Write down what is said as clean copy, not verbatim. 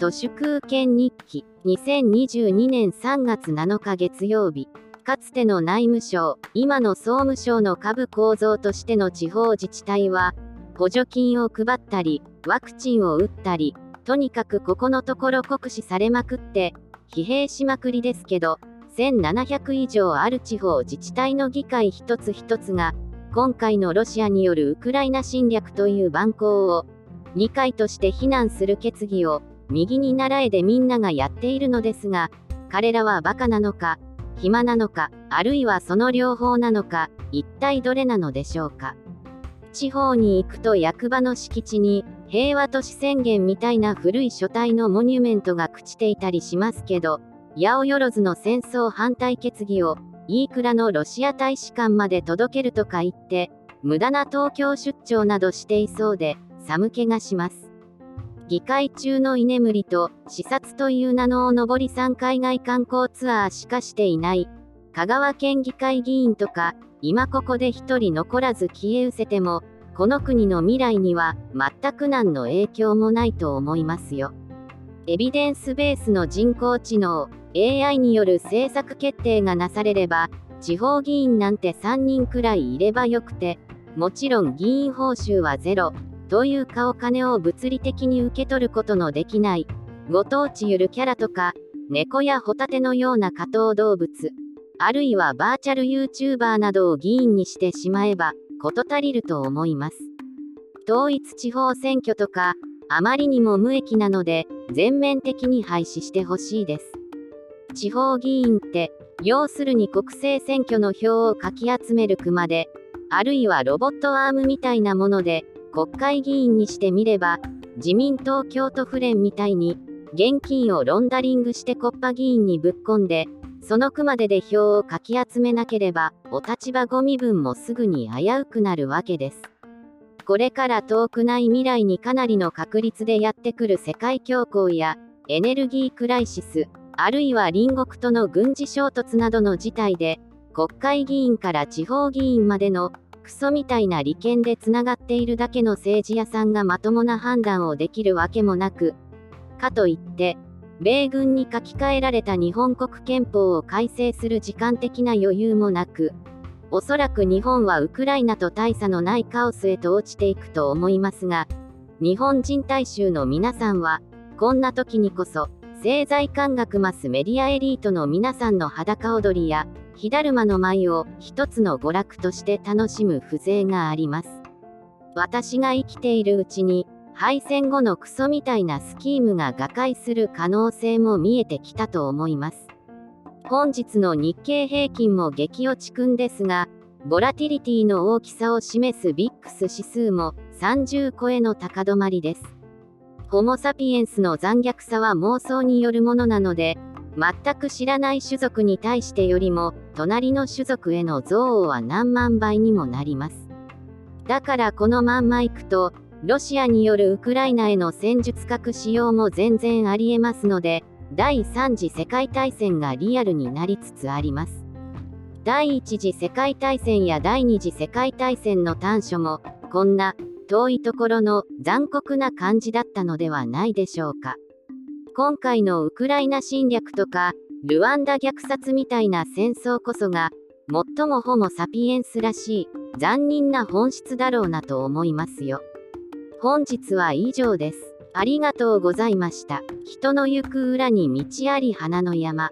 都市空権日記2022年3月7日月曜日。かつての内務省、今の総務省の下部構造としての地方自治体は、補助金を配ったり、ワクチンを打ったり、とにかくここのところ酷使されまくって、疲弊しまくりですけど、1700以上ある地方自治体の議会一つ一つが、今回のロシアによるウクライナ侵略という蛮行を、議会として非難する決議を、右に習えでみんながやっているのですが、彼らはバカなのか、暇なのか、あるいはその両方なのか、一体どれなのでしょうか。地方に行くと役場の敷地に、平和都市宣言みたいな古い書体のモニュメントが朽ちていたりしますけど、八百万の戦争反対決議を、飯倉のロシア大使館まで届けるとか言って、無駄な東京出張などしていそうで、寒気がします。議会中の居眠りと視察という名の上り3海外観光ツアーしかしていない香川県議会議員とか、今ここで一人残らず消え失せても、この国の未来には全く何の影響もないと思いますよ。エビデンスベースの人工知能 AI による政策決定がなされれば、地方議員なんて3人くらいいればよくて、もちろん議員報酬はゼロ。というか、お金を物理的に受け取ることのできないご当地ゆるキャラとか、猫やホタテのような下等動物、あるいはバーチャル YouTuber などを議員にしてしまえば事足りると思います。統一地方選挙とかあまりにも無益なので、全面的に廃止してほしいです。地方議員って要するに国政選挙の票をかき集める熊で、あるいはロボットアームみたいなもので、国会議員にしてみれば、自民党京都府連みたいに、現金をロンダリングして国家議員にぶっこんで、その区までで票をかき集めなければ、お立場ご身分もすぐに危うくなるわけです。これから遠くない未来にかなりの確率でやってくる世界恐慌や、エネルギークライシス、あるいは隣国との軍事衝突などの事態で、国会議員から地方議員までの、クソみたいな利権でつながっているだけの政治屋さんがまともな判断をできるわけもなく、かといって米軍に書き換えられた日本国憲法を改正する時間的な余裕もなく、おそらく日本はウクライナと大差のないカオスへと落ちていくと思いますが、日本人大衆の皆さんはこんな時にこそ、政財官学マスメディアエリートの皆さんの裸踊りや火だるまの舞を一つの娯楽として楽しむ風情があります。私が生きているうちに、敗戦後のクソみたいなスキームが瓦解する可能性も見えてきたと思います。本日の日経平均も激落ちくんですが、ボラティリティの大きさを示すビックス指数も30超えの高止まりです。ホモ・サピエンスの残虐さは妄想によるものなので、全く知らない種族に対してよりも、隣の種族への憎悪は何万倍にもなります。だからこのまんまいくと、ロシアによるウクライナへの戦術核使用も全然ありえますので、第3次世界大戦がリアルになりつつあります。第1次世界大戦や第2次世界大戦の短所も、こんな、遠いところの残酷な感じだったのではないでしょうか。今回のウクライナ侵略とかルワンダ虐殺みたいな戦争こそが、最もホモ・サピエンスらしい残忍な本質だろうなと思いますよ。本日は以上です。ありがとうございました。人の行く裏に道あり花の山。